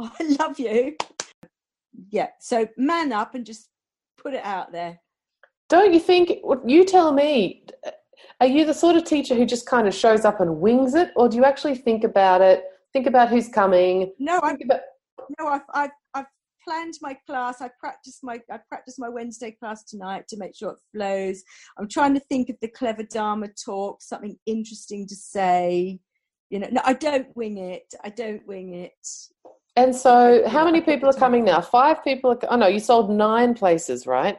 Oh, I love you. Yeah, so man up and just put it out there. Don't you think, you tell me, are you the sort of teacher who just kind of shows up and wings it, or do you actually think about it, think about who's coming? I've planned my class. I practice my Wednesday class tonight to make sure it flows. I'm trying to think of the clever Dharma talk, something interesting to say. You know, no, I don't wing it. And so how many people are coming now? 5 people. Oh, no, you sold 9 places, right?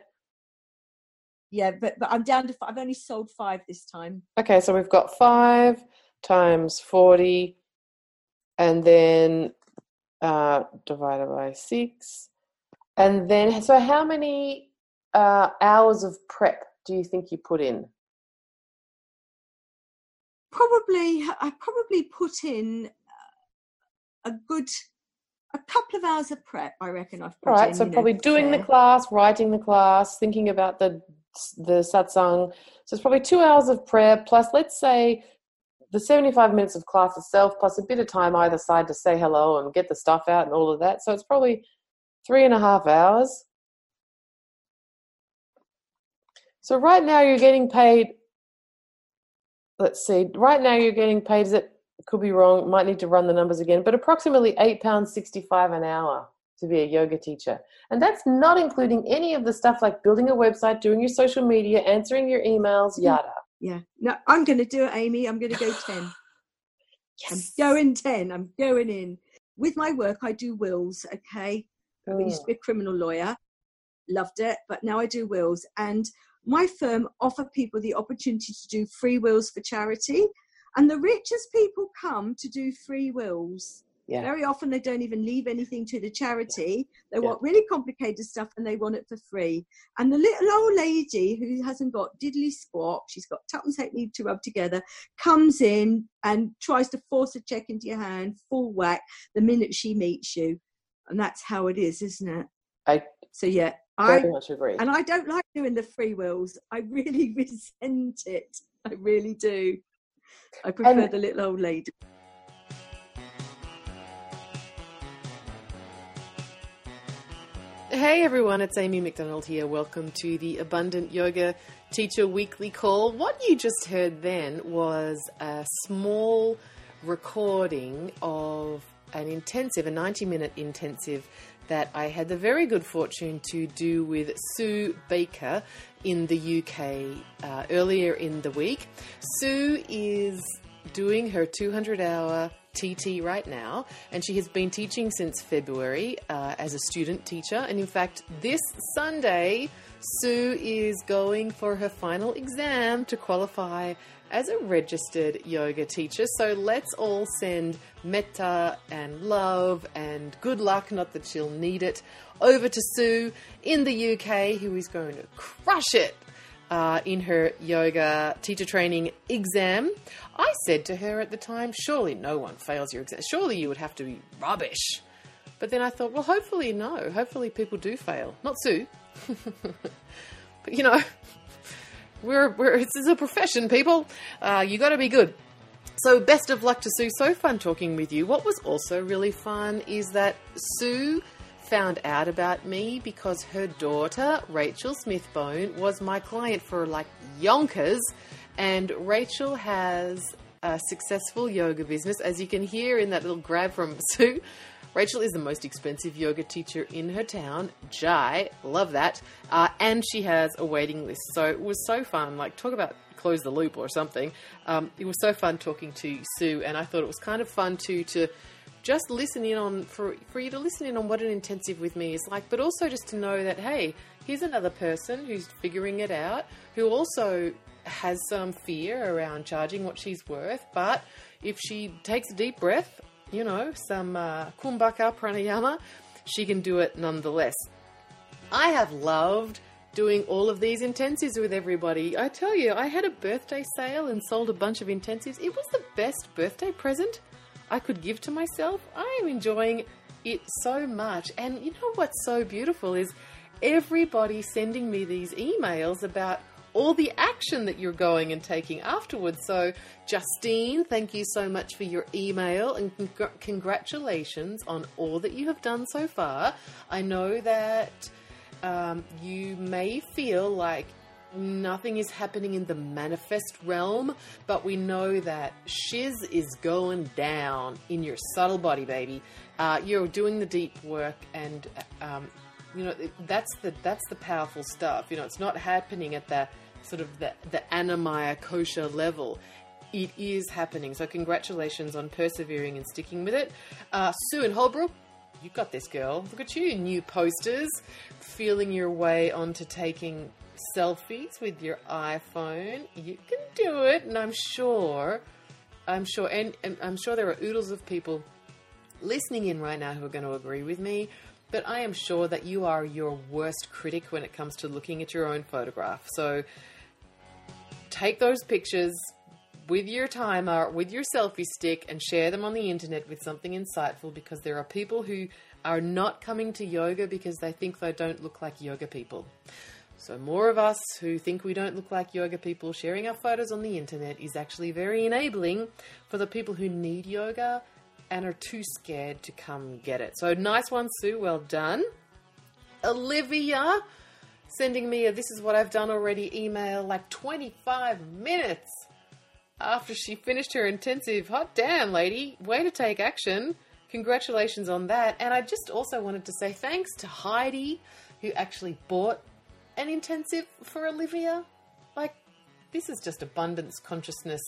Yeah, but I'm down to 5. I've only sold 5 this time. Okay, so we've got 5 times 40 and then divided by 6. And then, so how many hours of prep do you think you put in? I probably put in a couple of hours of prep, I reckon. All right, so probably doing the class, writing the class, thinking about the satsang. So it's probably 2 hours of prep, plus let's say the 75 minutes of class itself, plus a bit of time either side to say hello and get the stuff out and all of that. So it's probably 3.5 hours. So right now you're getting paid... Let's see. Right now you're getting paid, is it, could be wrong, might need to run the numbers again, but approximately £8.65 an hour to be a yoga teacher. And that's not including any of the stuff like building a website, doing your social media, answering your emails, yada. Yeah. No, I'm going to do it, Amy. I'm going to go 10. Yes. I'm going 10. I'm going in. With my work, I do wills, okay? I used to be a criminal lawyer. Loved it. But now I do wills. And my firm offer people the opportunity to do free wills for charity, and the richest people come to do free wills. Yeah. Very often they don't even leave anything to the charity. They want really complicated stuff and they want it for free. And the little old lady who hasn't got diddly squat, she's got tuppence halfpenny to rub together, comes in and tries to force a check into your hand, full whack, the minute she meets you. And that's how it is, isn't it? I very much agree. And I don't like doing the free wills. I really resent it. I really do. I prefer the little old lady. Hey everyone, it's Amy McDonald here. Welcome to the Abundant Yoga Teacher Weekly Call. What you just heard then was a small recording of an intensive, a 90-minute intensive that I had the very good fortune to do with Sue Baker in the UK earlier in the week. Sue is doing her 200-hour TT right now, and she has been teaching since February as a student teacher, and in fact this Sunday Sue is going for her final exam to qualify as a registered yoga teacher. So let's all send metta and love and good luck, not that she'll need it, over to Sue in the UK, who is going to crush it in her yoga teacher training exam. I said to her at the time, surely no one fails your exam. Surely you would have to be rubbish. But then I thought, well, hopefully no. Hopefully people do fail. Not Sue. But you know, this is a profession, people. You got to be good. So best of luck to Sue. So fun talking with you. What was also really fun is that Sue found out about me because her daughter, Rachel Smithbone, was my client for like yonkers, and Rachel has a successful yoga business. As you can hear in that little grab from Sue, Rachel is the most expensive yoga teacher in her town. Jai, love that. And she has a waiting list. So it was so fun, like talk about close the loop or something. It was so fun talking to Sue, and I thought it was kind of fun to just listen in on, for you to listen in on what an intensive with me is like, but also just to know that, hey, here's another person who's figuring it out, who also has some fear around charging what she's worth. But if she takes a deep breath, you know, some Kumbhaka pranayama, she can do it nonetheless. I have loved doing all of these intensives with everybody. I tell you, I had a birthday sale and sold a bunch of intensives. It was the best birthday present I could give to myself. I am enjoying it so much. And you know what's so beautiful is everybody sending me these emails about all the action that you're going and taking afterwards. So Justine, thank you so much for your email and congratulations on all that you have done so far. I know that you may feel like nothing is happening in the manifest realm, but we know that shiz is going down in your subtle body, baby. You're doing the deep work, and you know, that's the powerful stuff. You know, it's not happening at the sort of the Anamaya kosher level. It is happening. So congratulations on persevering and sticking with it. Sue in Holbrook, you got this, girl. Look at you, new posters, feeling your way onto taking selfies with your iPhone. You can do it. And I'm sure and I'm sure there are oodles of people listening in right now who are going to agree with me, but I am sure that you are your worst critic when it comes to looking at your own photograph. So take those pictures with your timer, with your selfie stick, and share them on the internet with something insightful, because there are people who are not coming to yoga because they think they don't look like yoga people. So more of us who think we don't look like yoga people sharing our photos on the internet is actually very enabling for the people who need yoga and are too scared to come get it. So nice one, Sue. Well done. Olivia sending me a "this is what I've done already" email like 25 minutes after she finished her intensive. Hot damn, lady. Way to take action. Congratulations on that. And I just also wanted to say thanks to Heidi, who actually bought an intensive for Olivia. Like, this is just abundance consciousness,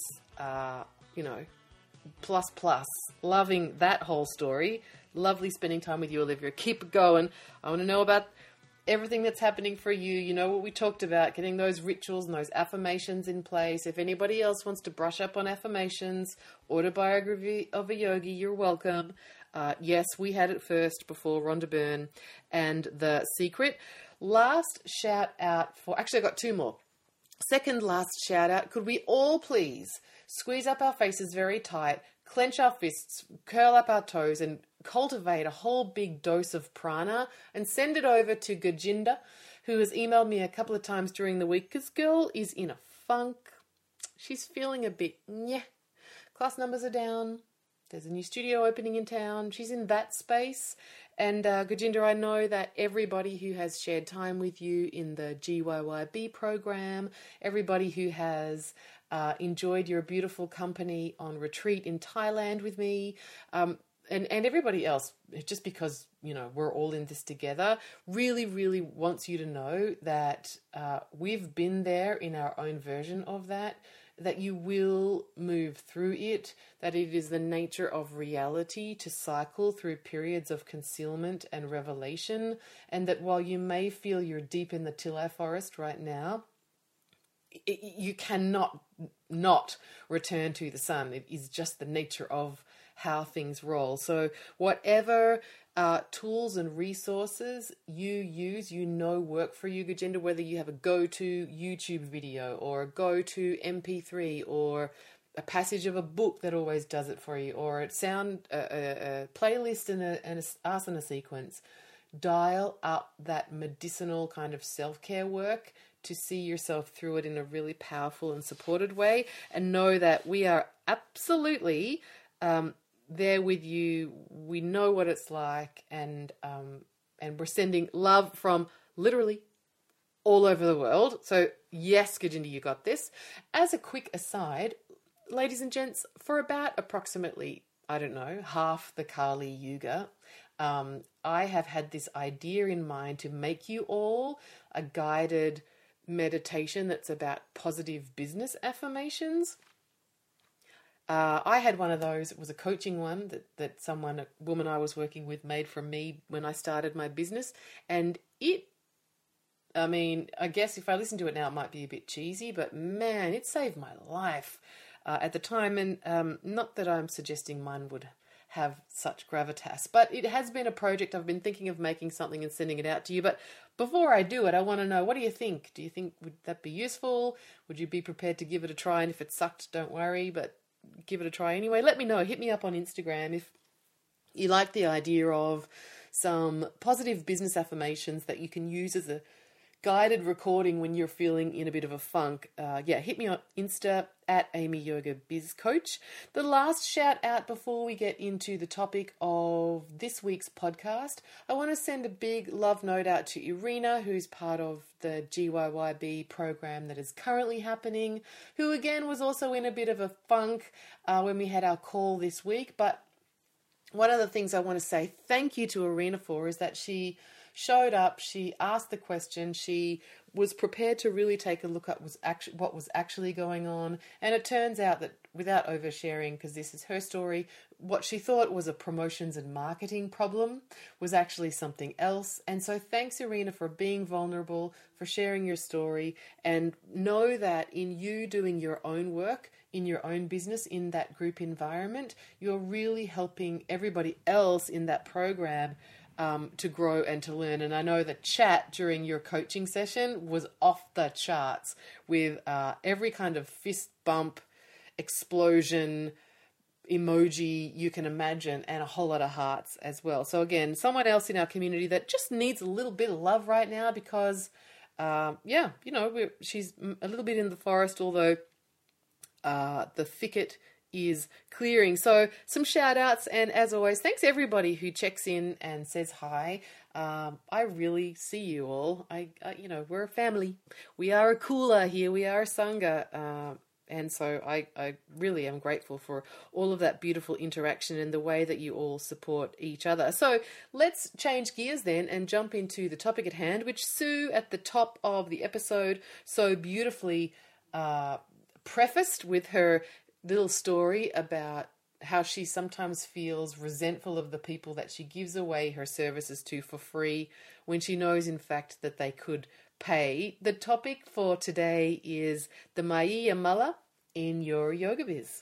you know, plus. Loving that whole story. Lovely spending time with you, Olivia. Keep going. I want to know about everything that's happening for you. You know what we talked about, getting those rituals and those affirmations in place. If anybody else wants to brush up on affirmations, Autobiography of a Yogi, you're welcome. Yes, we had it first before Rhonda Byrne and The Secret. Last shout out for, actually I got two more. Second last shout out, could we all please squeeze up our faces very tight, clench our fists, curl up our toes, and cultivate a whole big dose of prana, and send it over to Gajendra, who has emailed me a couple of times during the week. This girl is in a funk. She's feeling a bit, yeah. Class numbers are down. There's a new studio opening in town. She's in that space, And Gajendra, I know that everybody who has shared time with you in the GYYB program, everybody who has enjoyed your beautiful company on retreat in Thailand with me, and everybody else, just because, you know, we're all in this together, really, really wants you to know that we've been there in our own version of that, that you will move through it, that it is the nature of reality to cycle through periods of concealment and revelation, and that while you may feel you're deep in the Tila Forest right now, you cannot not return to the sun. It is just the nature of how things roll. So whatever tools and resources you use, you know, work for you, Gajendra, whether you have a go-to YouTube video or a go-to MP3 or a passage of a book that always does it for you, or a playlist and an asana sequence, dial up that medicinal kind of self-care work to see yourself through it in a really powerful and supported way, and know that we are absolutely there with you. We know what it's like, and we're sending love from literally all over the world. So yes, Gajendra, you got this. As a quick aside, ladies and gents, for about approximately, I don't know, half the Kali Yuga, I have had this idea in mind to make you all a guided meditation that's about positive business affirmations. I had one of those. It was a coaching one that someone, a woman I was working with, made for me when I started my business. And it, I mean, I guess if I listen to it now, it might be a bit cheesy, but man, it saved my life at the time. And not that I'm suggesting mine would have such gravitas, but it has been a project. I've been thinking of making something and sending it out to you. But before I do it, I want to know, what do you think? Do you think would that be useful? Would you be prepared to give it a try? And if it sucked, don't worry, but give it a try anyway. Let me know. Hit me up on Instagram if you like the idea of some positive business affirmations that you can use as a guided recording when you're feeling in a bit of a funk. Yeah, hit me on Insta at Amy Yoga Biz Coach. The last shout out before we get into the topic of this week's podcast, I want to send a big love note out to Irina, who's part of the GYYB program that is currently happening, who again was also in a bit of a funk when we had our call this week. But one of the things I want to say thank you to Irina for is that she showed up, she asked the question, she was prepared to really take a look at what was actually going on. And it turns out that, without oversharing, because this is her story, what she thought was a promotions and marketing problem was actually something else. And so thanks, Irina, for being vulnerable, for sharing your story, and know that in you doing your own work, in your own business, in that group environment, you're really helping everybody else in that program to grow and to learn. And I know the chat during your coaching session was off the charts with every kind of fist bump, explosion, emoji you can imagine, and a whole lot of hearts as well. So again, someone else in our community that just needs a little bit of love right now because, yeah, you know, she's a little bit in the forest, although the thicket is clearing. So some shout outs, and as always, thanks everybody who checks in and says hi. I really see you all. I you know, we're a family. We are a kula here. We are a sangha. And so I really am grateful for all of that beautiful interaction and the way that you all support each other. So let's change gears then and jump into the topic at hand, which Sue at the top of the episode so beautifully prefaced with her little story about how she sometimes feels resentful of the people that she gives away her services to for free when she knows, in fact, that they could pay. The topic for today is the Maya Mala in your yoga biz.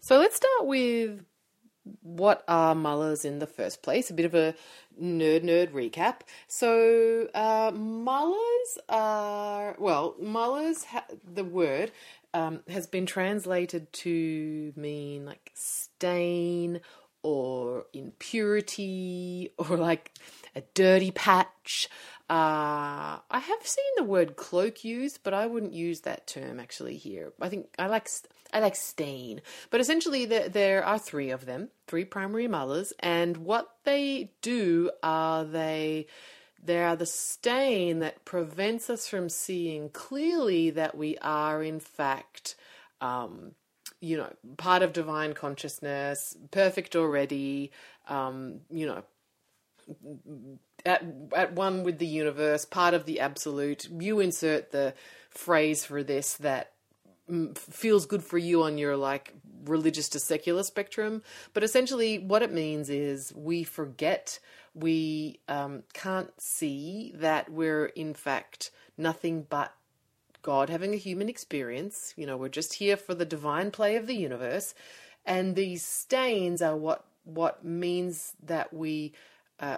So let's start with, what are malas in the first place? A bit of a nerd recap. So malas are, well, malas, the word has been translated to mean like stain or impurity or like a dirty patch. I have seen the word cloak used, but I wouldn't use that term actually here. I think I like stain, but essentially there are three of them, three primary malas, and what they do are they are the stain that prevents us from seeing clearly that we are in fact, part of divine consciousness, perfect already, at one with the universe, part of the absolute. You insert the phrase for this that feels good for you on your like religious to secular spectrum. But essentially what it means is we forget, we can't see that we're in fact nothing but God having a human experience. We're just here for the divine play of the universe. And these stains are what means that we,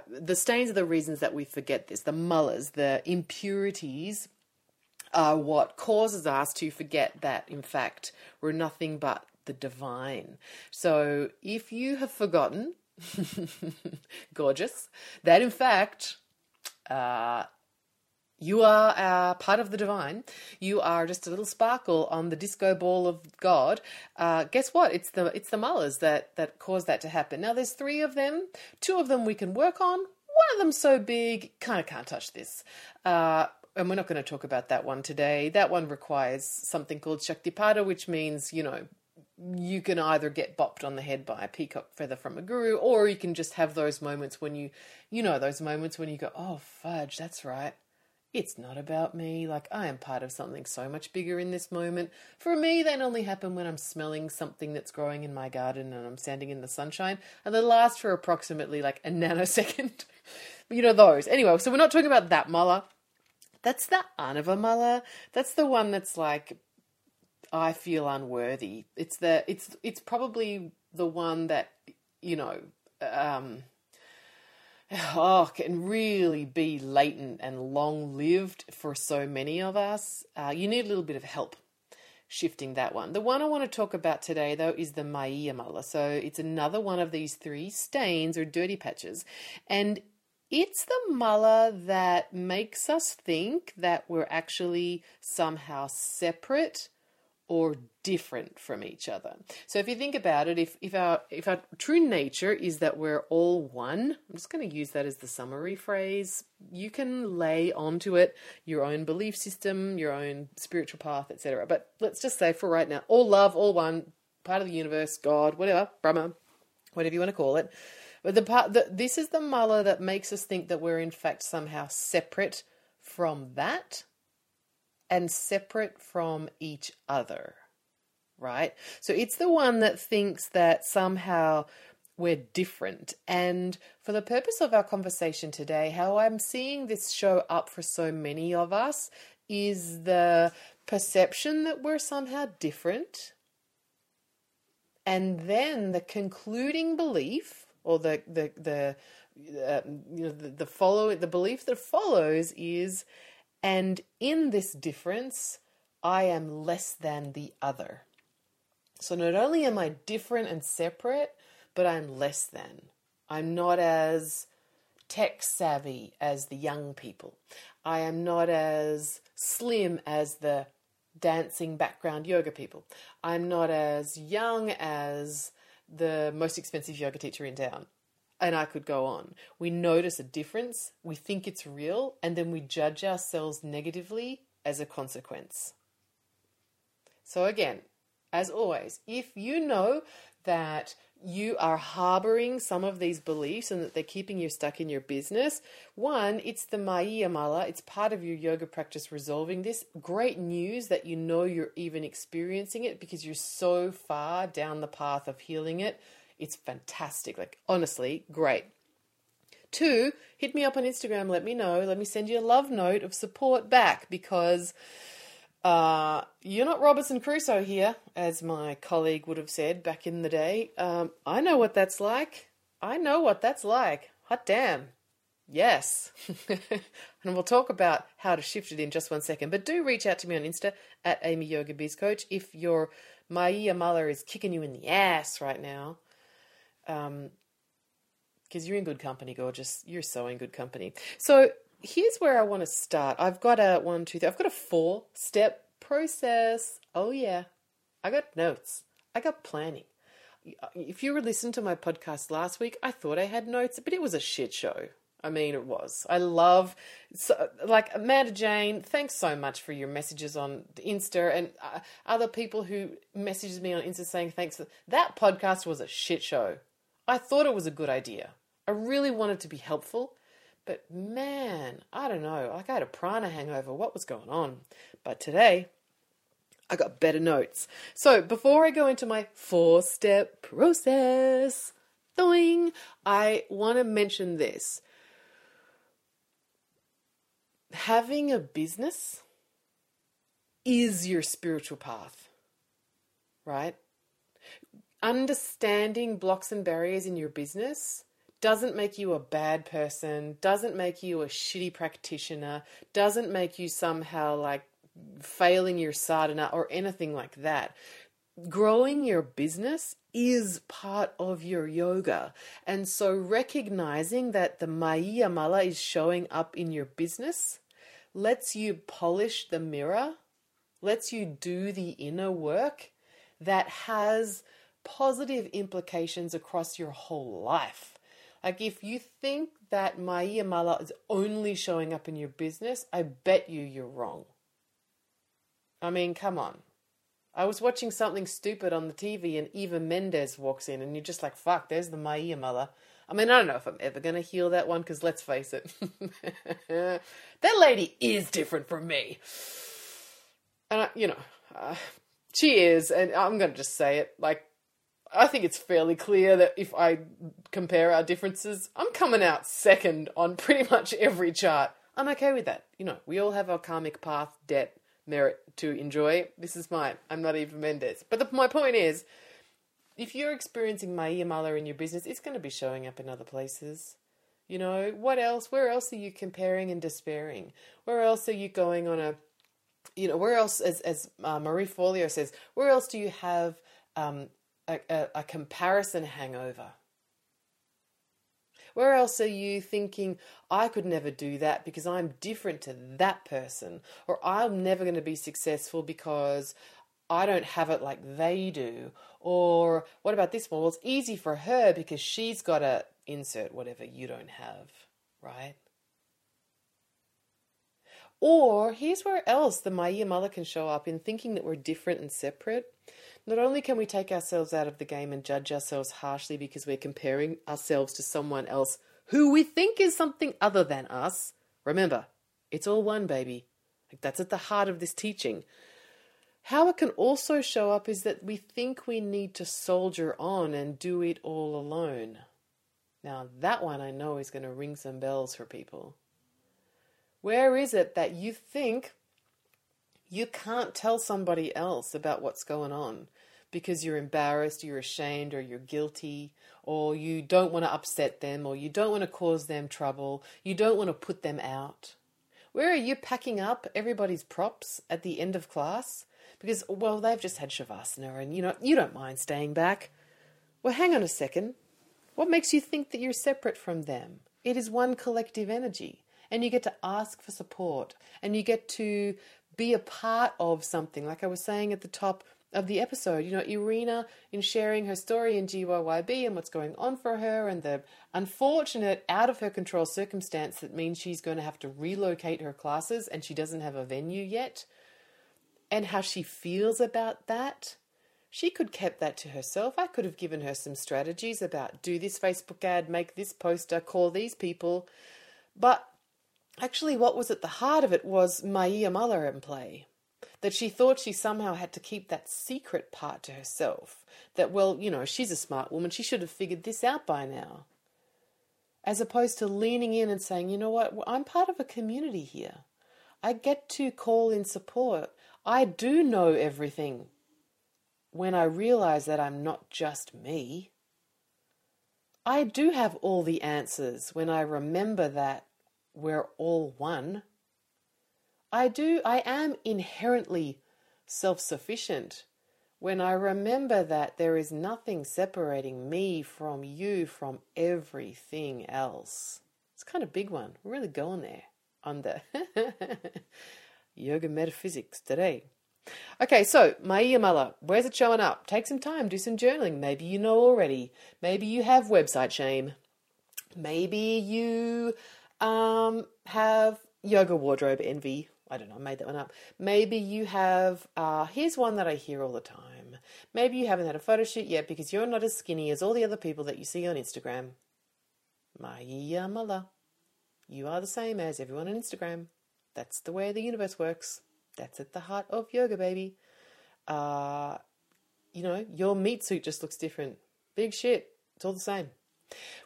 the stains are the reasons that we forget this. The malas, the impurities, are what causes us to forget that, in fact, we're nothing but the divine. So if you have forgotten, gorgeous, that in fact, you are part of the divine. You are just a little sparkle on the disco ball of God. Guess what? It's the malas that cause that to happen. Now, there's three of them. Two of them we can work on. One of them's so big, kind of can't touch this. And we're not going to talk about that one today. That one requires something called Shaktipada, which means, you can either get bopped on the head by a peacock feather from a guru, or you can just have those moments when you go, oh, fudge, that's right. It's not about me. Like, I am part of something so much bigger in this moment. For me, that only happen when I'm smelling something that's growing in my garden and I'm standing in the sunshine, and they last for approximately like a nanosecond. Those. Anyway, so we're not talking about that mala. That's the Anava Mala. That's the one that's like, I feel unworthy. It's probably the one that, can really be latent and long-lived for so many of us. You need a little bit of help shifting that one. The one I want to talk about today, though, is the Maya Mala. So it's another one of these three stains or dirty patches. And it's the mala that makes us think that we're actually somehow separate or different from each other. So if you think about it, if our true nature is that we're all one, I'm just going to use that as the summary phrase. You can lay onto it your own belief system, your own spiritual path, etc. But let's just say for right now, all love, all one, part of the universe, God, whatever, Brahma, whatever you want to call it. But this is the mala that makes us think that we're in fact somehow separate from that, and separate from each other, right? So it's the one that thinks that somehow we're different. And for the purpose of our conversation today, how I'm seeing this show up for so many of us is the perception that we're somehow different. And then the concluding belief, or the belief that follows is, and in this difference, I am less than the other. So not only am I different and separate, but I'm less than. I'm not as tech savvy as the young people. I am not as slim as the dancing background yoga people. I'm not as young as the most expensive yoga teacher in town. And I could go on. We notice a difference, we think it's real, and then we judge ourselves negatively as a consequence. So again, as always, if you know that you are harboring some of these beliefs and that they're keeping you stuck in your business, one, it's the Maya Mala. It's part of your yoga practice resolving this. Great news that you know you're even experiencing it because you're so far down the path of healing it. It's fantastic. Like, honestly, great. Two, hit me up on Instagram. Let me know. Let me send you a love note of support back, because you're not Robinson Crusoe here, as my colleague would have said back in the day. I know what that's like. Hot damn. Yes. And we'll talk about how to shift it in just one second. But do reach out to me on Insta at Amy Yoga Biz Coach if your Maya Mala is kicking you in the ass right now. because you're in good company, gorgeous. You're so in good company. So here's where I want to start. I've got a 1, 2, 3. I've got a 4-step process. Oh yeah. I got notes. I got planning. If you were listening to my podcast last week, I thought I had notes, but it was a shit show. I mean, it was. I love, so, like, Amanda Jane, thanks so much for your messages on Insta, and other people who messaged me on Insta saying thanks for that podcast was a shit show. I thought it was a good idea. I really wanted to be helpful, but man, I don't know. Like, I had a prana hangover. What was going on? But today, I got better notes. So before I go into my 4-step process, I want to mention this. Having a business is your spiritual path, right? Understanding blocks and barriers in your business doesn't make you a bad person, doesn't make you a shitty practitioner, doesn't make you somehow like failing your sadhana or anything like that. Growing your business is part of your yoga. And so recognizing that the Maya Mala is showing up in your business lets you polish the mirror, lets you do the inner work that has positive implications across your whole life. Like if you think that Maya Mala is only showing up in your business, I bet you you're wrong. I mean, come on. I was watching something stupid on the TV and Eva Mendes walks in and you're just like, fuck, there's the Maya Mala. I mean, I don't know if I'm ever going to heal that one because let's face it, that lady is different from me. And, she is, and I'm going to just say it, like, I think it's fairly clear that if I compare our differences, I'm coming out second on pretty much every chart. I'm okay with that. You know, we all have our karmic path, debt, merit to enjoy. This is mine. I'm not Eva Mendes. But my point is, if you're experiencing Maya Mala in your business, it's going to be showing up in other places. You know, what else? Where else are you comparing and despairing? Where else are you going on a, where else, as Marie Folio says, where else do you have a comparison hangover? Where else are you thinking, I could never do that because I'm different to that person, or I'm never going to be successful because I don't have it like they do, or what about this one? Well, it's easy for her because she's got to insert whatever you don't have, right? Or here's where else the Maya Mala can show up in thinking that we're different and separate. Not only can we take ourselves out of the game and judge ourselves harshly because we're comparing ourselves to someone else who we think is something other than us. Remember, it's all one, baby. Like, that's at the heart of this teaching. How it can also show up is that we think we need to soldier on and do it all alone. Now, that one I know is going to ring some bells for people. Where is it that you think you can't tell somebody else about what's going on because you're embarrassed, you're ashamed, or you're guilty, or you don't want to upset them, or you don't want to cause them trouble, you don't want to put them out? Where are you packing up everybody's props at the end of class? Because, well, they've just had Shavasana and, you don't mind staying back. Well, hang on a second. What makes you think that you're separate from them? It is one collective energy, and you get to ask for support, and you get to be a part of something. Like I was saying at the top of the episode, Irina, in sharing her story in GYYB and what's going on for her and the unfortunate out of her control circumstance that means she's going to have to relocate her classes and she doesn't have a venue yet, and how she feels about that. She could have kept that to herself. I could have given her some strategies about do this Facebook ad, make this poster, call these people. But actually, what was at the heart of it was Maya Mala in play, that she thought she somehow had to keep that secret part to herself, that, well, she's a smart woman, she should have figured this out by now, as opposed to leaning in and saying, you know what, I'm part of a community here. I get to call in support. I do know everything when I realize that I'm not just me. I do have all the answers when I remember that we're all one. I am inherently self-sufficient When I remember that there is nothing separating me from you, from everything else. It's kind of a big one. We're really going there on the yoga metaphysics today. Okay, so Maya Mala, where's it showing up? Take some time, do some journaling. Maybe you know already. Maybe you have website shame. Maybe you have yoga wardrobe envy. I don't know, I made that one up. Maybe you have, here's one that I hear all the time. Maybe you haven't had a photo shoot yet because you're not as skinny as all the other people that you see on Instagram. Maya Mala, you are the same as everyone on Instagram. That's the way the universe works. That's at the heart of yoga, baby. You know, your meat suit just looks different. Big shit. It's all the same.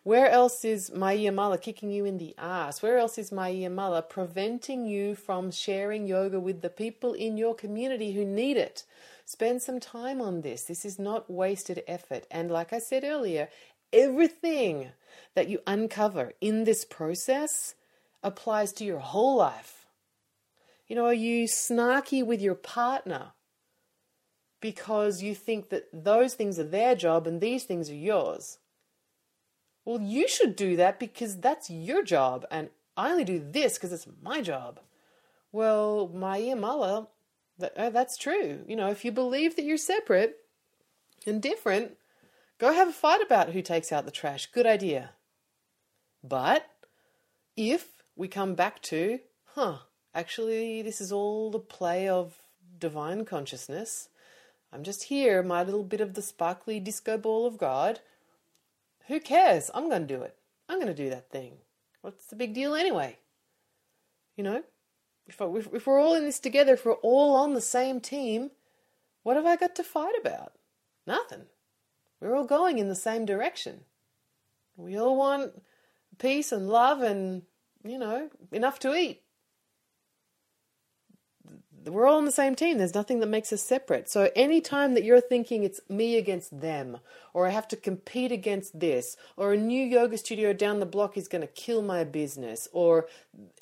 Where else is Maya Mala kicking you in the ass? Where else is Maya Mala preventing you from sharing yoga with the people in your community who need it? Spend some time on this. This is not wasted effort. And like I said earlier, everything that you uncover in this process applies to your whole life. You know, are you snarky with your partner because you think that those things are their job and these things are yours? Well, you should do that because that's your job, and I only do this because it's my job. Well, Maya Mala, that's true. You know, if you believe that you're separate and different, go have a fight about who takes out the trash. Good idea. But if we come back to, actually, this is all the play of divine consciousness. I'm just here, my little bit of the sparkly disco ball of God. Who cares? I'm going to do it. I'm going to do that thing. What's the big deal anyway? You know, if we're all in this together, if we're all on the same team, what have I got to fight about? Nothing. We're all going in the same direction. We all want peace and love and, you know, enough to eat. We're all on the same team. There's nothing that makes us separate. So any time that you're thinking it's me against them, or I have to compete against this, or a new yoga studio down the block is going to kill my business, or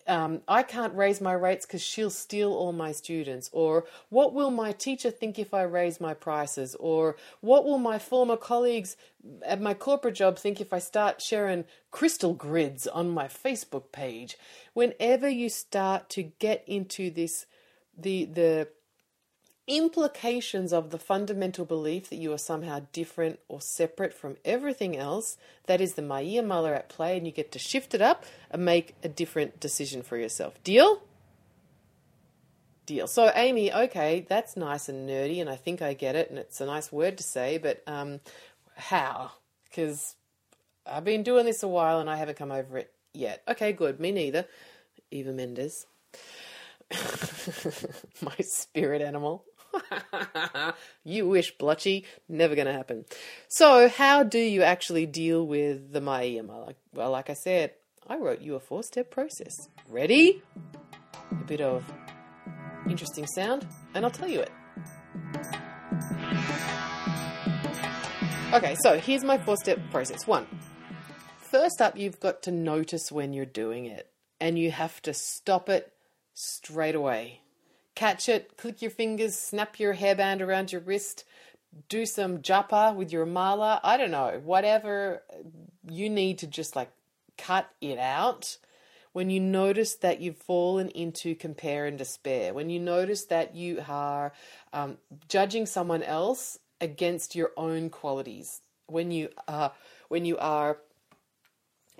I can't raise my rates because she'll steal all my students, or what will my teacher think if I raise my prices, or what will my former colleagues at my corporate job think if I start sharing crystal grids on my Facebook page. Whenever you start to get into this, the implications of the fundamental belief that you are somehow different or separate from everything else, that is the Maya Mala at play, and you get to shift it up and make a different decision for yourself. Deal? Deal. So Amy, okay, that's nice and nerdy, and I think I get it, and it's a nice word to say, but how? Because I've been doing this a while and I haven't come over it yet. Okay, good. Me neither. Eva Mendes. My spirit animal. You wish, Blotchy. Never going to happen. So how do you actually deal with the Maya Mala? Well, like I said, I wrote you a 4-step process. Ready? A bit of interesting sound, and I'll tell you it. Okay, so here's my 4-step process. 1. First up, you've got to notice when you're doing it, and you have to stop it straight away. Catch it, click your fingers, snap your hairband around your wrist, do some japa with your mala, I don't know, whatever you need to just like cut it out. When you notice that you've fallen into compare and despair, when you notice that you are judging someone else against your own qualities, when you are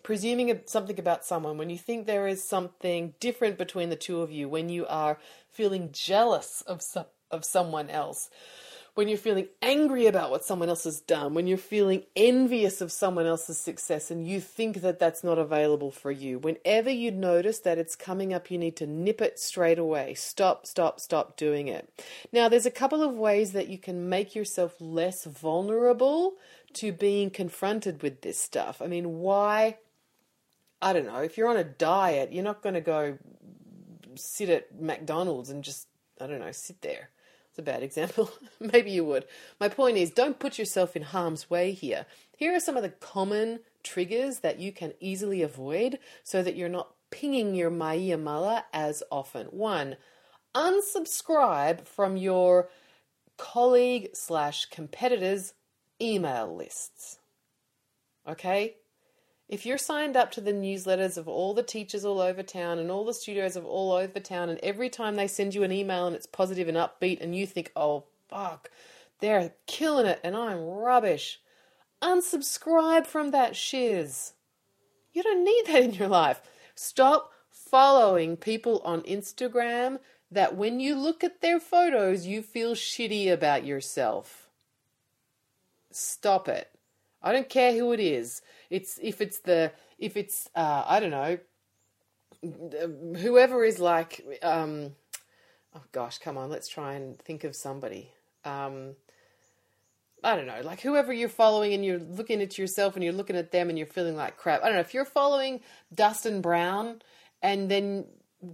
presuming something about someone, when you think there is something different between the two of you, when you are feeling jealous of someone else, when you're feeling angry about what someone else has done, when you're feeling envious of someone else's success and you think that that's not available for you, whenever you notice that it's coming up, you need to nip it straight away. Stop doing it. Now, there's a couple of ways that you can make yourself less vulnerable to being confronted with this stuff. I mean, why? I don't know, if you're on a diet, you're not going to go sit at McDonald's and just, I don't know, sit there. It's a bad example. Maybe you would. My point is, don't put yourself in harm's way here. Here are some of the common triggers that you can easily avoid so that you're not pinging your Maya Mala as often. 1, unsubscribe from your colleague/competitors' email lists. Okay? If you're signed up to the newsletters of all the teachers all over town and all the studios of all over town, and every time they send you an email and it's positive and upbeat and you think, oh, fuck, they're killing it and I'm rubbish, unsubscribe from that shiz. You don't need that in your life. Stop following people on Instagram that when you look at their photos, you feel shitty about yourself. Stop it. I don't care who it is. Whoever is like, oh gosh, come on, let's try and think of somebody. Like whoever you're following and you're looking at yourself and you're looking at them and you're feeling like crap. I don't know if you're following Dustin Brown and then,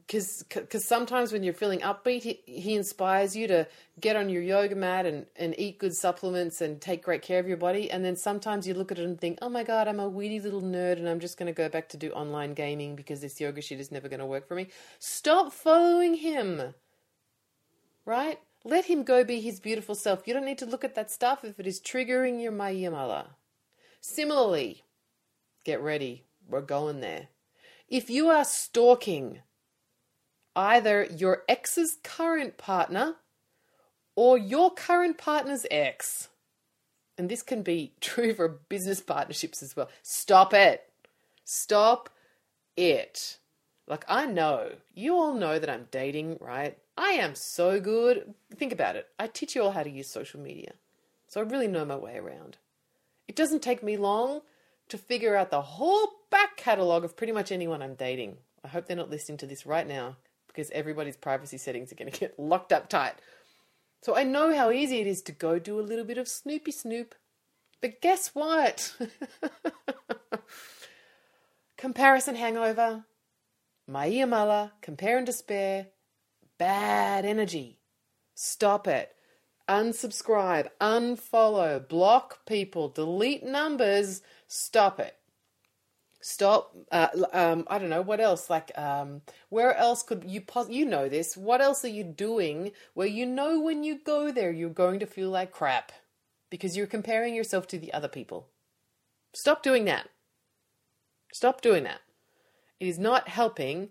because sometimes when you're feeling upbeat, he inspires you to get on your yoga mat and eat good supplements and take great care of your body. And then sometimes you look at it and think, oh my God, I'm a weedy little nerd and I'm just going to go back to do online gaming because this yoga shit is never going to work for me. Stop following him, right? Let him go be his beautiful self. You don't need to look at that stuff if it is triggering your Maya Mala. Similarly, get ready. We're going there. If you are stalking either your ex's current partner or your current partner's ex, and this can be true for business partnerships as well, stop it. Stop it. Like, I know, you all know that I'm dating, right? I am so good. Think about it. I teach you all how to use social media. So I really know my way around. It doesn't take me long to figure out the whole back catalogue of pretty much anyone I'm dating. I hope they're not listening to this right now, because everybody's privacy settings are going to get locked up tight. So I know how easy it is to go do a little bit of snoopy snoop. But guess what? Comparison hangover, Maya Mala, compare and despair, bad energy. Stop it. Unsubscribe, unfollow, block people, delete numbers. Stop it. Stop. I don't know what else, where else could you, this, what else are you doing where, you know, when you go there, you're going to feel like crap because you're comparing yourself to the other people. Stop doing that. Stop doing that. It is not helping.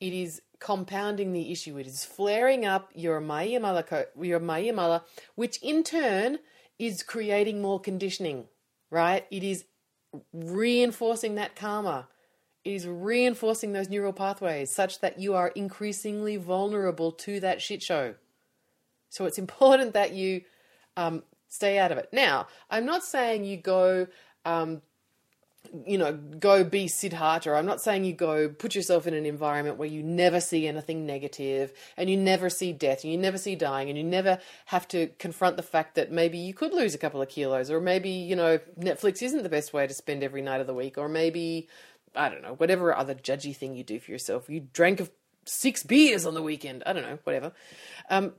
It is compounding the issue. It is flaring up your Maya Mala, which in turn is creating more conditioning, right? It is reinforcing that karma. It is reinforcing those neural pathways such that you are increasingly vulnerable to that shit show. So it's important that you stay out of it. Now, I'm not saying you go, go be Siddhartha. I'm not saying you go put yourself in an environment where you never see anything negative and you never see death and you never see dying and you never have to confront the fact that maybe you could lose a couple of kilos, or maybe, Netflix isn't the best way to spend every night of the week, or maybe, I don't know, whatever other judgy thing you do for yourself. You drank 6 beers on the weekend. I don't know, whatever. No,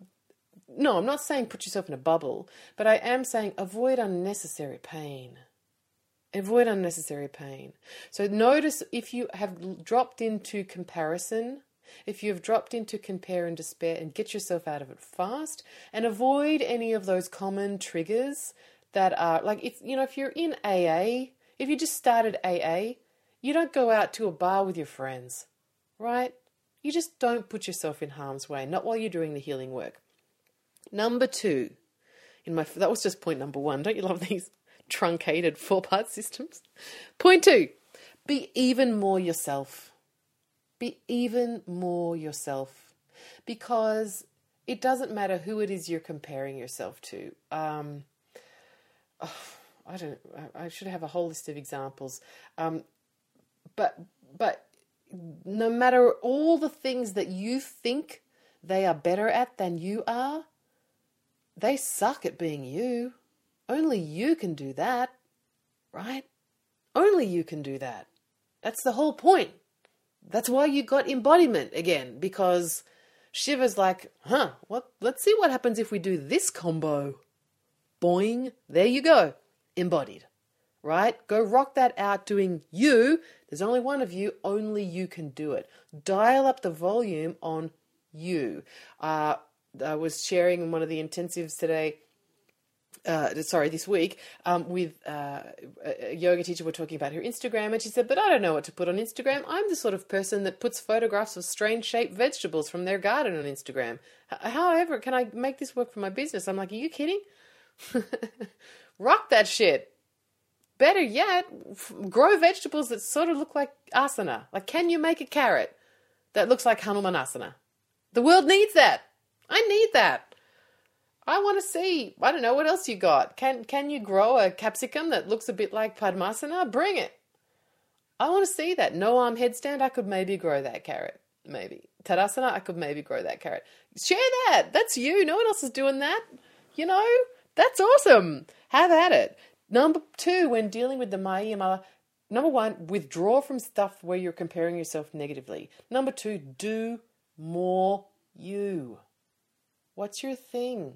I'm not saying put yourself in a bubble, but I am saying avoid unnecessary pain. Avoid unnecessary pain. So notice if you have dropped into comparison, if you've dropped into compare and despair, and get yourself out of it fast, and avoid any of those common triggers that are like, if you're in AA, if you just started AA, you don't go out to a bar with your friends, right? You just don't put yourself in harm's way, not while you're doing the healing work. Number 2, that was just point number 1. Don't you love these truncated 4-part systems? Point 2, be even more yourself. Be even more yourself, because it doesn't matter who it is you're comparing yourself to. I should have a whole list of examples. But no matter all the things that you think they are better at than you are, they suck at being you. Only you can do that, right? Only you can do that. That's the whole point. That's why you got embodiment again, because Shiva's like, let's see what happens if we do this combo. Boing, there you go. Embodied, right? Go rock that out doing you. There's only one of you. Only you can do it. Dial up the volume on you. I was sharing in one of the intensives today, this week, with a yoga teacher. We're talking about her Instagram, and she said, but I don't know what to put on Instagram. I'm the sort of person that puts photographs of strange shaped vegetables from their garden on Instagram. However, can I make this work for my business? I'm like, are you kidding? Rock that shit. Better yet, grow vegetables that sort of look like asana. Like, can you make a carrot that looks like Hanumanasana? The world needs that. I need that. I want to see, I don't know, what else you got? Can you grow a capsicum that looks a bit like Padmasana? Bring it. I want to see that. No arm headstand, I could maybe grow that carrot. Maybe. Tadasana, I could maybe grow that carrot. Share that. That's you. No one else is doing that. You know, that's awesome. Have at it. Number two, when dealing with the Maya Mala, number one, withdraw from stuff where you're comparing yourself negatively. Number two, do more you. What's your thing?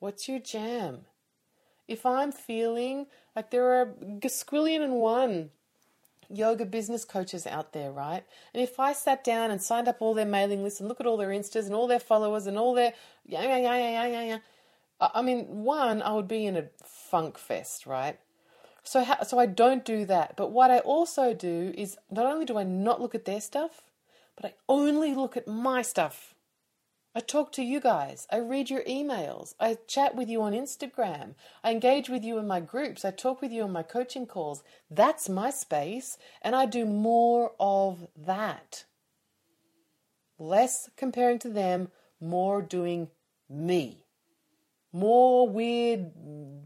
What's your jam? If I'm feeling like there are a squillion and one yoga business coaches out there, right? And if I sat down and signed up all their mailing lists and look at all their Instas and all their followers and all their I mean, one, I would be in a funk fest, right? So I don't do that. But what I also do is not only do I not look at their stuff, but I only look at my stuff. I talk to you guys. I read your emails. I chat with you on Instagram. I engage with you in my groups. I talk with you on my coaching calls. That's my space, and I do more of that. Less comparing to them, more doing me. More weird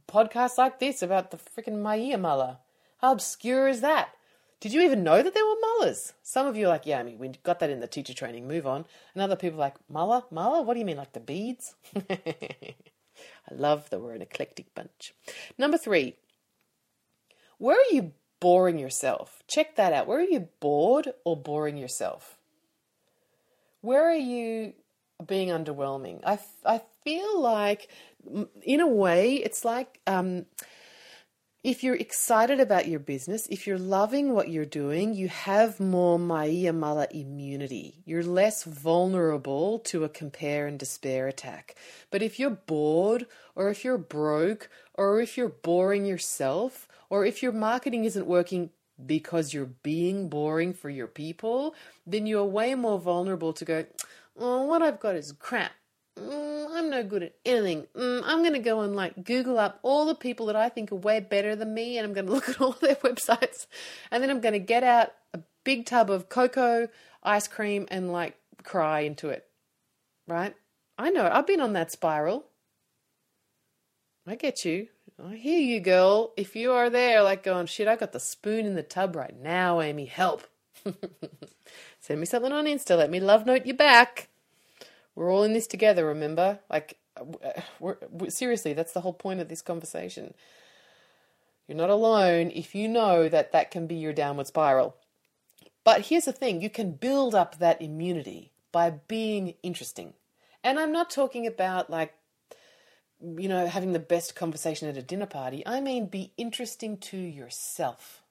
podcasts like this about the freaking Maya Mala. How obscure is that? Did you even know that there were malas? Some of you are like, yeah, I mean, we got that in the teacher training, move on. And other people are like, mala? Mala? What do you mean, like the beads? I love that we're an eclectic bunch. Number three, where are you boring yourself? Check that out. Where are you bored or boring yourself? Where are you being underwhelming? I feel like, in a way, it's like... if you're excited about your business, if you're loving what you're doing, you have more Maya Mala immunity. You're less vulnerable to a compare and despair attack. But if you're bored, or if you're broke, or if you're boring yourself, or if your marketing isn't working because you're being boring for your people, then you're way more vulnerable to go, oh, what I've got is crap. I'm no good at anything. I'm going to go and like Google up all the people that I think are way better than me, and I'm going to look at all their websites, and then I'm going to get out a big tub of cocoa ice cream and like cry into it, right? I know. I've been on that spiral. I get you. I hear you, girl. If you are there like going, shit, I got the spoon in the tub right now, Amy, help. Send me something on Insta. Let me love note you back. We're all in this together, remember? Like, seriously, that's the whole point of this conversation. You're not alone if you know that that can be your downward spiral. But here's the thing. You can build up that immunity by being interesting. And I'm not talking about, like, you know, having the best conversation at a dinner party. I mean, be interesting to yourself.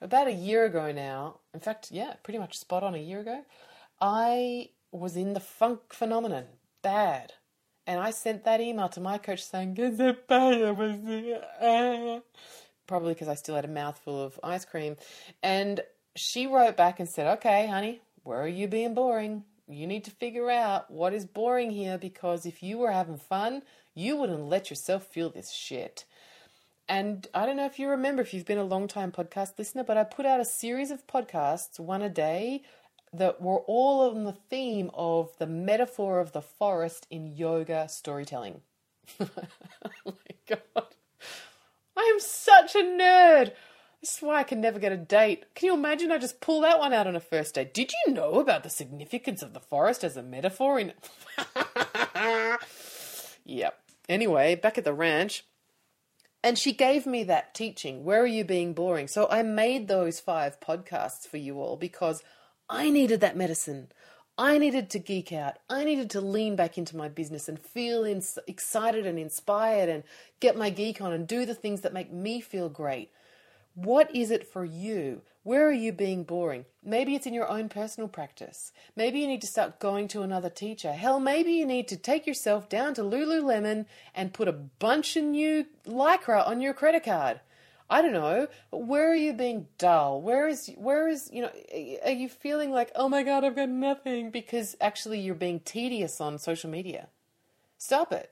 About a year ago now, in fact, yeah, pretty much spot on a year ago, I was in the funk phenomenon, bad. And I sent that email to my coach saying, is it bad? Probably because I still had a mouthful of ice cream. And she wrote back and said, okay, honey, where are you being boring? You need to figure out what is boring here, because if you were having fun, you wouldn't let yourself feel this shit. And I don't know if you remember, if you've been a long time podcast listener, but I put out a series of podcasts, one a day, that were all on the theme of the metaphor of the forest in yoga storytelling. Oh my God. I am such a nerd. This is why I can never get a date. Can you imagine I just pull that one out on a first date? Did you know about the significance of the forest as a metaphor in... Yep. Anyway, back at the ranch. And she gave me that teaching. Where are you being boring? So I made those 5 podcasts for you all because I needed that medicine. I needed to geek out. I needed to lean back into my business and feel excited and inspired and get my geek on and do the things that make me feel great. What is it for you? Where are you being boring? Maybe it's in your own personal practice. Maybe you need to start going to another teacher. Hell, maybe you need to take yourself down to Lululemon and put a bunch of new Lycra on your credit card. I don't know, but where are you being dull? Where is, you know, are you feeling like, oh my God, I've got nothing, because actually you're being tedious on social media? Stop it.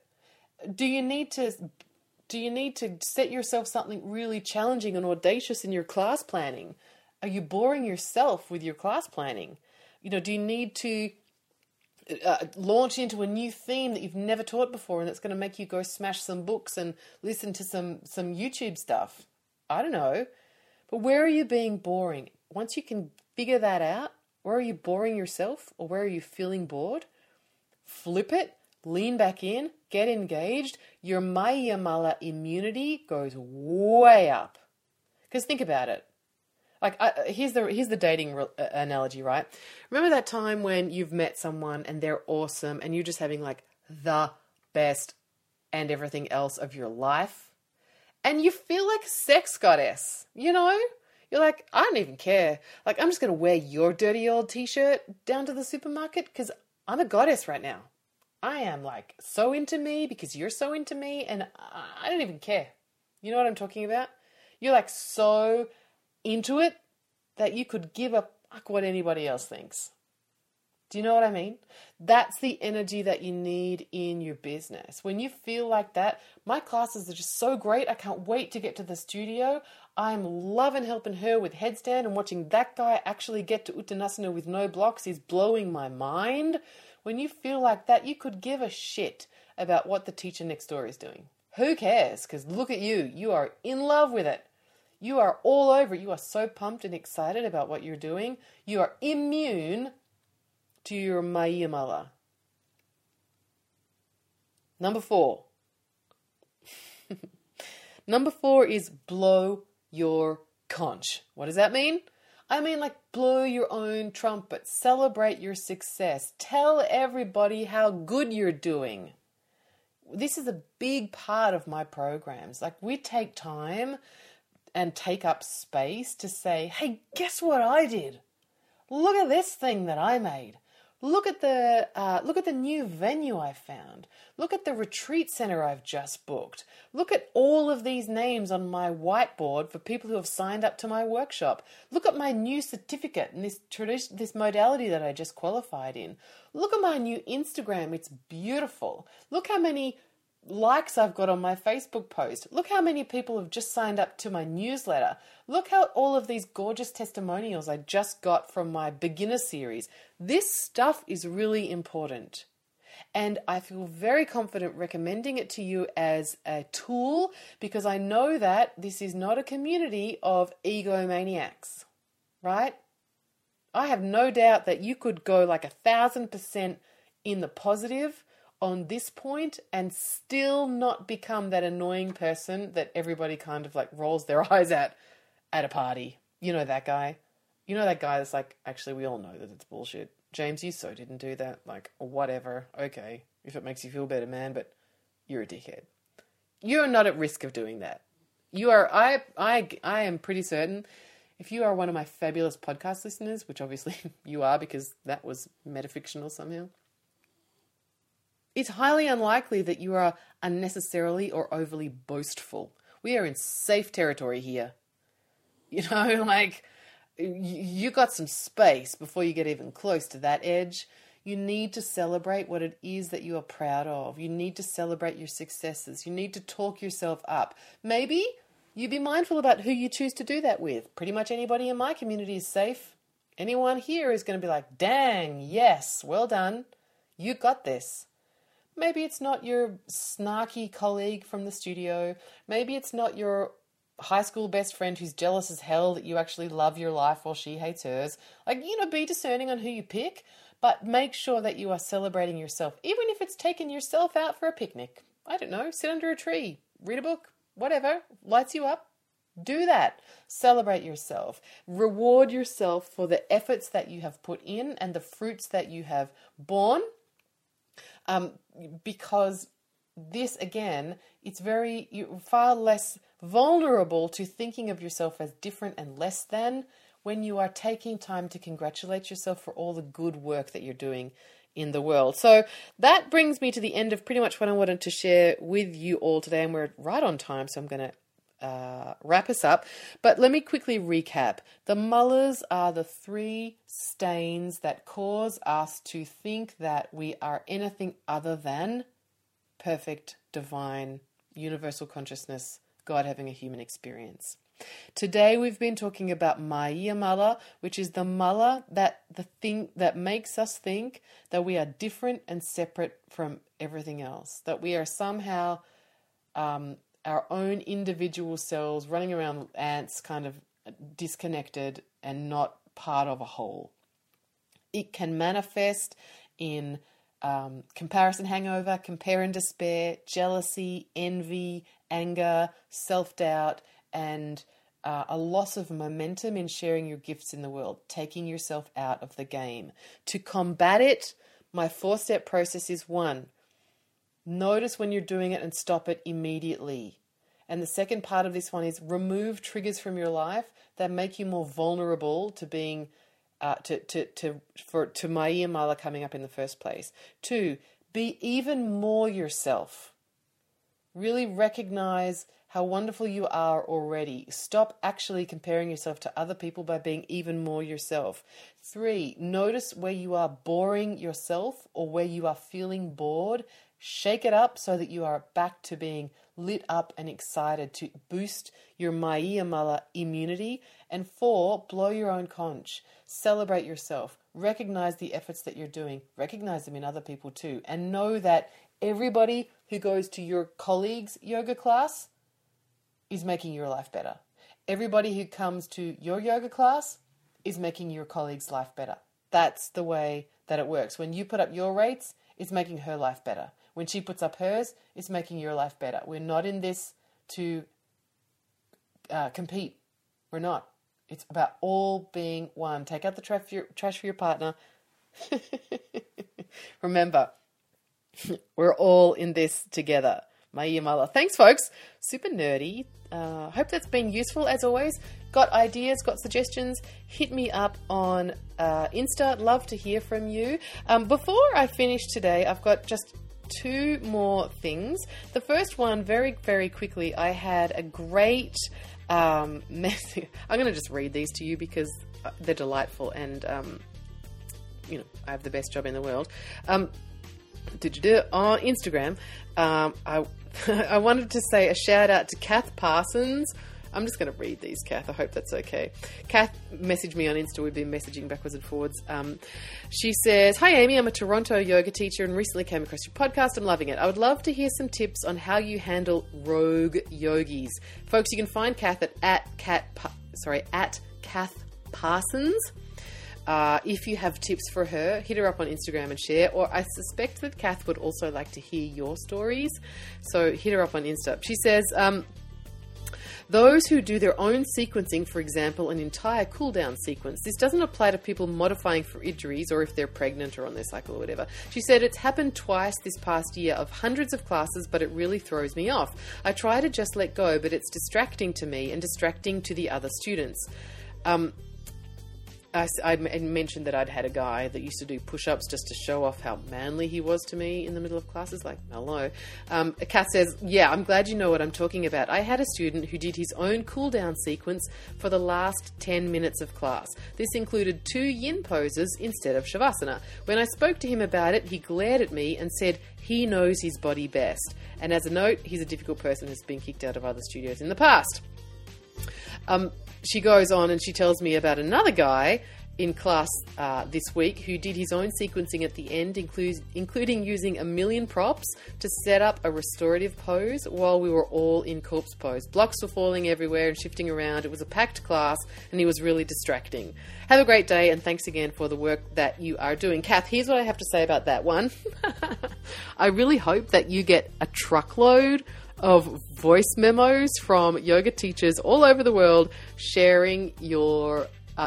Do you need to set yourself something really challenging and audacious in your class planning? Are you boring yourself with your class planning? You know, do you need to launch into a new theme that you've never taught before, and it's going to make you go smash some books and listen to some YouTube stuff? I don't know. But where are you being boring? Once you can figure that out, where are you boring yourself, or where are you feeling bored? Flip it. Lean back in, get engaged. Your Maya Mala immunity goes way up. Because think about it. Like, here's the dating analogy, right? Remember that time when you've met someone and they're awesome and you're just having like the best and everything else of your life? And you feel like a sex goddess, you know? You're like, I don't even care. Like, I'm just going to wear your dirty old t-shirt down to the supermarket because I'm a goddess right now. I am like so into me because you're so into me, and I don't even care. You know what I'm talking about? You're like so into it that you could give a fuck what anybody else thinks. Do you know what I mean? That's the energy that you need in your business. When you feel like that, my classes are just so great. I can't wait to get to the studio. I'm loving helping her with headstand and watching that guy actually get to Uttanasana with no blocks is blowing my mind. When you feel like that, you could give a shit about what the teacher next door is doing. Who cares? Because look at you. You are in love with it. You are all over it. You are so pumped and excited about what you're doing. You are immune to your Maya Mala. Number 4. Number 4 is blow your conch. What does that mean? I mean, like, blow your own trumpet, celebrate your success, tell everybody how good you're doing. This is a big part of my programs. Like, we take time and take up space to say, hey, guess what I did? Look at this thing that I made. Look at the new venue I found. Look at the retreat center I've just booked. Look at all of these names on my whiteboard for people who have signed up to my workshop. Look at my new certificate and this modality that I just qualified in. Look at my new Instagram. It's beautiful. Look how many likes I've got on my Facebook post. Look how many people have just signed up to my newsletter. Look how all of these gorgeous testimonials I just got from my beginner series. This stuff is really important. And I feel very confident recommending it to you as a tool, because I know that this is not a community of egomaniacs, right? I have no doubt that you could go like 1,000% in the positive on this point and still not become that annoying person that everybody kind of like rolls their eyes at a party. You know that guy? You know that guy that's like, actually, we all know that it's bullshit. James, you so didn't do that. Like, whatever. Okay. If it makes you feel better, man, but you're a dickhead. You're not at risk of doing that. You are, I am pretty certain, if you are one of my fabulous podcast listeners, which obviously you are because that was metafictional somehow, it's highly unlikely that you are unnecessarily or overly boastful. We are in safe territory here. You know, like, you got some space before you get even close to that edge. You need to celebrate what it is that you are proud of. You need to celebrate your successes. You need to talk yourself up. Maybe you be mindful about who you choose to do that with. Pretty much anybody in my community is safe. Anyone here is going to be like, dang, yes, well done. You got this. Maybe it's not your snarky colleague from the studio. Maybe it's not your high school best friend who's jealous as hell that you actually love your life while she hates hers. Like, you know, be discerning on who you pick, but make sure that you are celebrating yourself, even if it's taking yourself out for a picnic. I don't know, sit under a tree, read a book, whatever lights you up. Do that. Celebrate yourself. Reward yourself for the efforts that you have put in and the fruits that you have borne. Because this, again, you're far less vulnerable to thinking of yourself as different and less than when you are taking time to congratulate yourself for all the good work that you're doing in the world. So that brings me to the end of pretty much what I wanted to share with you all today, and we're right on time, so I'm going to wrap us up. But let me quickly recap. The malas are the three stains that cause us to think that we are anything other than perfect, divine, universal consciousness, God having a human experience. Today we've been talking about Maya Mala, which is the mala, the thing that makes us think that we are different and separate from everything else, that we are somehow our own individual selves running around ants, kind of disconnected and not part of a whole. It can manifest in comparison hangover, compare and despair, jealousy, envy, anger, self-doubt, and a loss of momentum in sharing your gifts in the world, taking yourself out of the game. To combat it, my 4-step process is 1, notice when you're doing it and stop it immediately. And the second part of this one is remove triggers from your life that make you more vulnerable to being to Maya Mala coming up in the first place. 2, be even more yourself. Really recognize how wonderful you are already. Stop actually comparing yourself to other people by being even more yourself. 3, notice where you are boring yourself or where you are feeling bored. Shake it up so that you are back to being lit up and excited, to boost your Maya Mala immunity. And 4, blow your own conch. Celebrate yourself. Recognize the efforts that you're doing. Recognize them in other people too. And know that everybody who goes to your colleague's yoga class is making your life better. Everybody who comes to your yoga class is making your colleague's life better. That's the way that it works. When you put up your rates, it's making her life better. When she puts up hers, it's making your life better. We're not in this to compete. We're not. It's about all being one. Take out the trash for your partner. Remember, we're all in this together. Maya Mala. Thanks, folks. Super nerdy. Hope that's been useful as always. Got ideas, got suggestions, hit me up on Insta. Love to hear from you. Before I finish today, I've got just 2 more things. The first one, very, very quickly, I had a great message. I'm going to just read these to you because they're delightful and, you know, I have the best job in the world. On Instagram, I wanted to say a shout out to Kath Parsons. I'm just going to read these, Kath. I hope that's okay. Kath messaged me on Insta. We've been messaging backwards and forwards. She says, "Hi, Amy. I'm a Toronto yoga teacher and recently came across your podcast. I'm loving it. I would love to hear some tips on how you handle rogue yogis." Folks, you can find Kath at Kath Parsons. If you have tips for her, hit her up on Instagram and share, or I suspect that Kath would also like to hear your stories. So hit her up on Insta. She says, "Those who do their own sequencing, for example, an entire cool down sequence. This doesn't apply to people modifying for injuries or if they're pregnant or on their cycle or whatever." She said, "It's happened twice this past year of hundreds of classes, but it really throws me off. I try to just let go, but it's distracting to me and distracting to the other students." I mentioned that I'd had a guy that used to do push-ups just to show off how manly he was to me in the middle of classes. Like, hello. Kath says, "Yeah, I'm glad you know what I'm talking about. I had a student who did his own cool-down sequence for the last 10 minutes of class. This included 2 yin poses instead of Shavasana. When I spoke to him about it, he glared at me and said he knows his body best. And as a note, he's a difficult person who's been kicked out of other studios in the past." She goes on and she tells me about another guy in class this week who did his own sequencing at the end, including using a million props to set up a restorative pose while we were all in corpse pose. Blocks were falling everywhere and shifting around. It was a packed class and he was really distracting. Have a great day and thanks again for the work that you are doing." Kath, here's what I have to say about that one. I really hope that you get a truckload of voice memos from yoga teachers all over the world sharing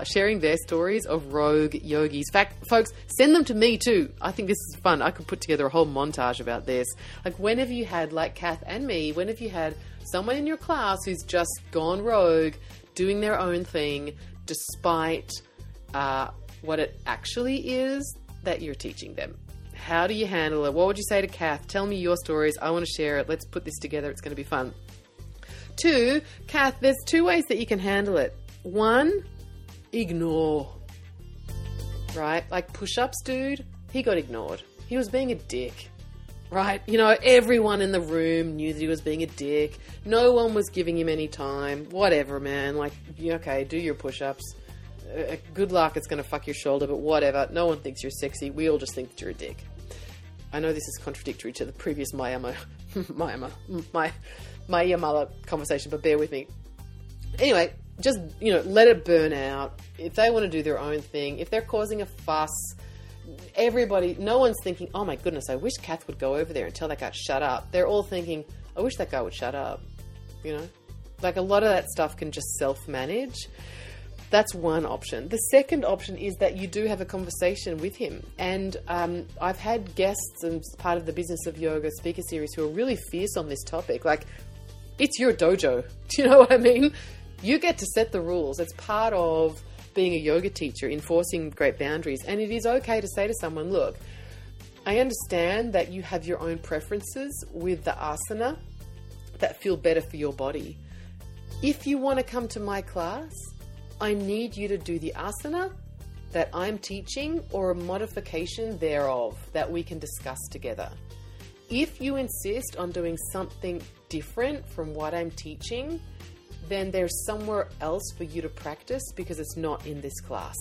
sharing their stories of rogue yogis. In fact, folks, send them to me too. I think this is fun. I could put together a whole montage about this. Like, when have you had, like Kath and me, when have you had someone in your class who's just gone rogue, doing their own thing, despite what it actually is that you're teaching them. How do you handle it? What would you say to Kath? Tell me your stories. I want to share it. Let's put this together. It's going to be fun. 2, Kath, there's 2 ways that you can handle it. 1, ignore. Right? Like push-ups, dude, he got ignored. He was being a dick. Right? You know, everyone in the room knew that he was being a dick. No one was giving him any time. Whatever, man. Like, okay, do your push-ups. Good luck, it's going to fuck your shoulder, but whatever. No one thinks you're sexy. We all just think that you're a dick. I know this is contradictory to the previous Maya Mala conversation, but bear with me. Anyway, just, let it burn out. If they want to do their own thing, if they're causing a fuss, no one's thinking, oh my goodness, I wish Kath would go over there and tell that guy to shut up. They're all thinking, I wish that guy would shut up. Like a lot of that stuff can just self-manage. That's one option. The second option is that you do have a conversation with him. And I've had guests and part of the Business of Yoga speaker series who are really fierce on this topic. Like, it's your dojo. Do you know what I mean? You get to set the rules. It's part of being a yoga teacher, enforcing great boundaries. And it is okay to say to someone, look, I understand that you have your own preferences with the asana that feel better for your body. If you want to come to my class, I need you to do the asana that I'm teaching or a modification thereof that we can discuss together. If you insist on doing something different from what I'm teaching, then there's somewhere else for you to practice because it's not in this class.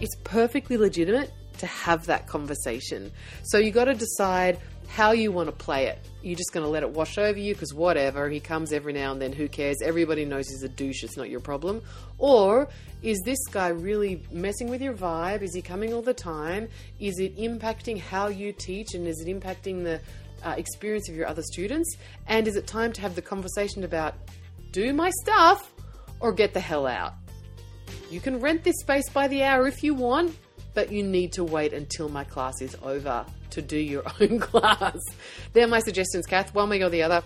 It's perfectly legitimate to have that conversation. So you got to decide how you want to play it. You're just going to let it wash over you because whatever, he comes every now and then, who cares? Everybody knows he's a douche, it's not your problem. Or is this guy really messing with your vibe? Is he coming all the time? Is it impacting how you teach, and is it impacting the experience of your other students? And is it time to have the conversation about, do my stuff or get the hell out? You can rent this space by the hour if you want, but you need to wait until my class is over to do your own class. They're my suggestions, Kath, one way or the other.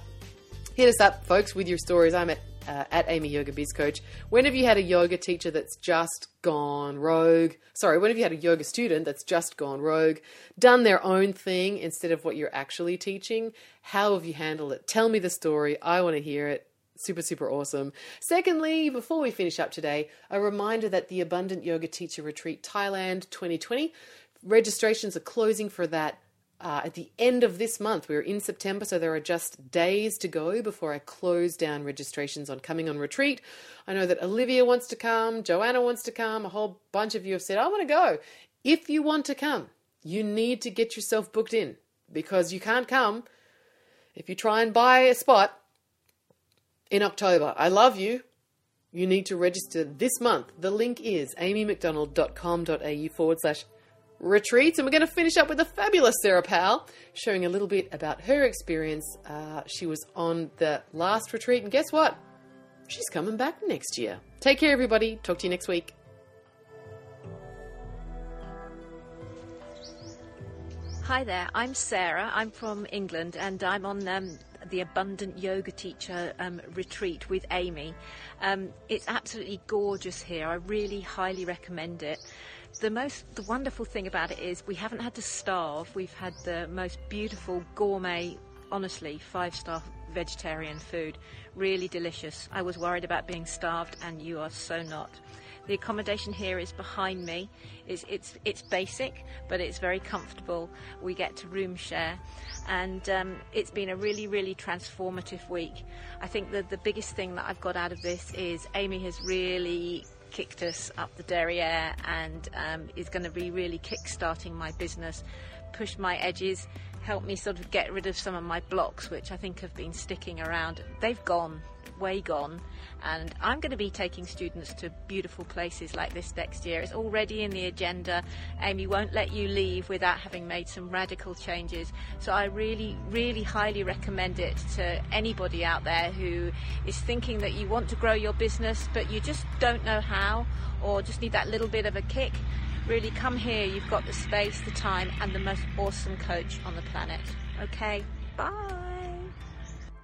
Hit us up, folks, with your stories. I'm at Amy Yoga Biz Coach. When have you had a yoga teacher that's just gone rogue? Sorry, when have you had a yoga student that's just gone rogue, done their own thing instead of what you're actually teaching? How have you handled it? Tell me the story. I want to hear it. Super, super awesome. Secondly, before we finish up today, a reminder that the Abundant Yoga Teacher Retreat Thailand 2020, registrations are closing for that at the end of this month. We're in September, so there are just days to go before I close down registrations on coming on retreat. I know that Olivia wants to come, Joanna wants to come, a whole bunch of you have said, I want to go. If you want to come, you need to get yourself booked in, because you can't come if you try and buy a spot in October. I love you. You need to register this month. The link is amymcdonald.com.au/retreats. And we're going to finish up with the fabulous Sarah Powell, sharing a little bit about her experience. She was on the last retreat, and guess what? She's coming back next year. Take care, everybody. Talk to you next week. Hi there, I'm Sarah. I'm from England, and I'm on the Abundant Yoga Teacher Retreat with Amy. It's absolutely gorgeous here. I really highly recommend it. The wonderful thing about it is we haven't had to starve. We've had the most beautiful gourmet, honestly, 5-star vegetarian food. Really delicious. I was worried about being starved, and you are so not. The accommodation here is behind me. It's basic, but it's very comfortable. We get to room share, and it's been a really, really transformative week. I think that the biggest thing that I've got out of this is Amy has really kicked us up the derriere, and is going to be really kick-starting my business, push my edges, help me sort of get rid of some of my blocks, which I think have been sticking around. They've gone, way gone, and I'm going to be taking students to beautiful places like this next year. It's already in the agenda. Amy won't let you leave without having made some radical changes, so I really, really highly recommend it to anybody out there who is thinking that you want to grow your business but you just don't know how, or just need that little bit of a kick. Really, come here. You've got the space, the time, and the most awesome coach on the planet. Okay, bye.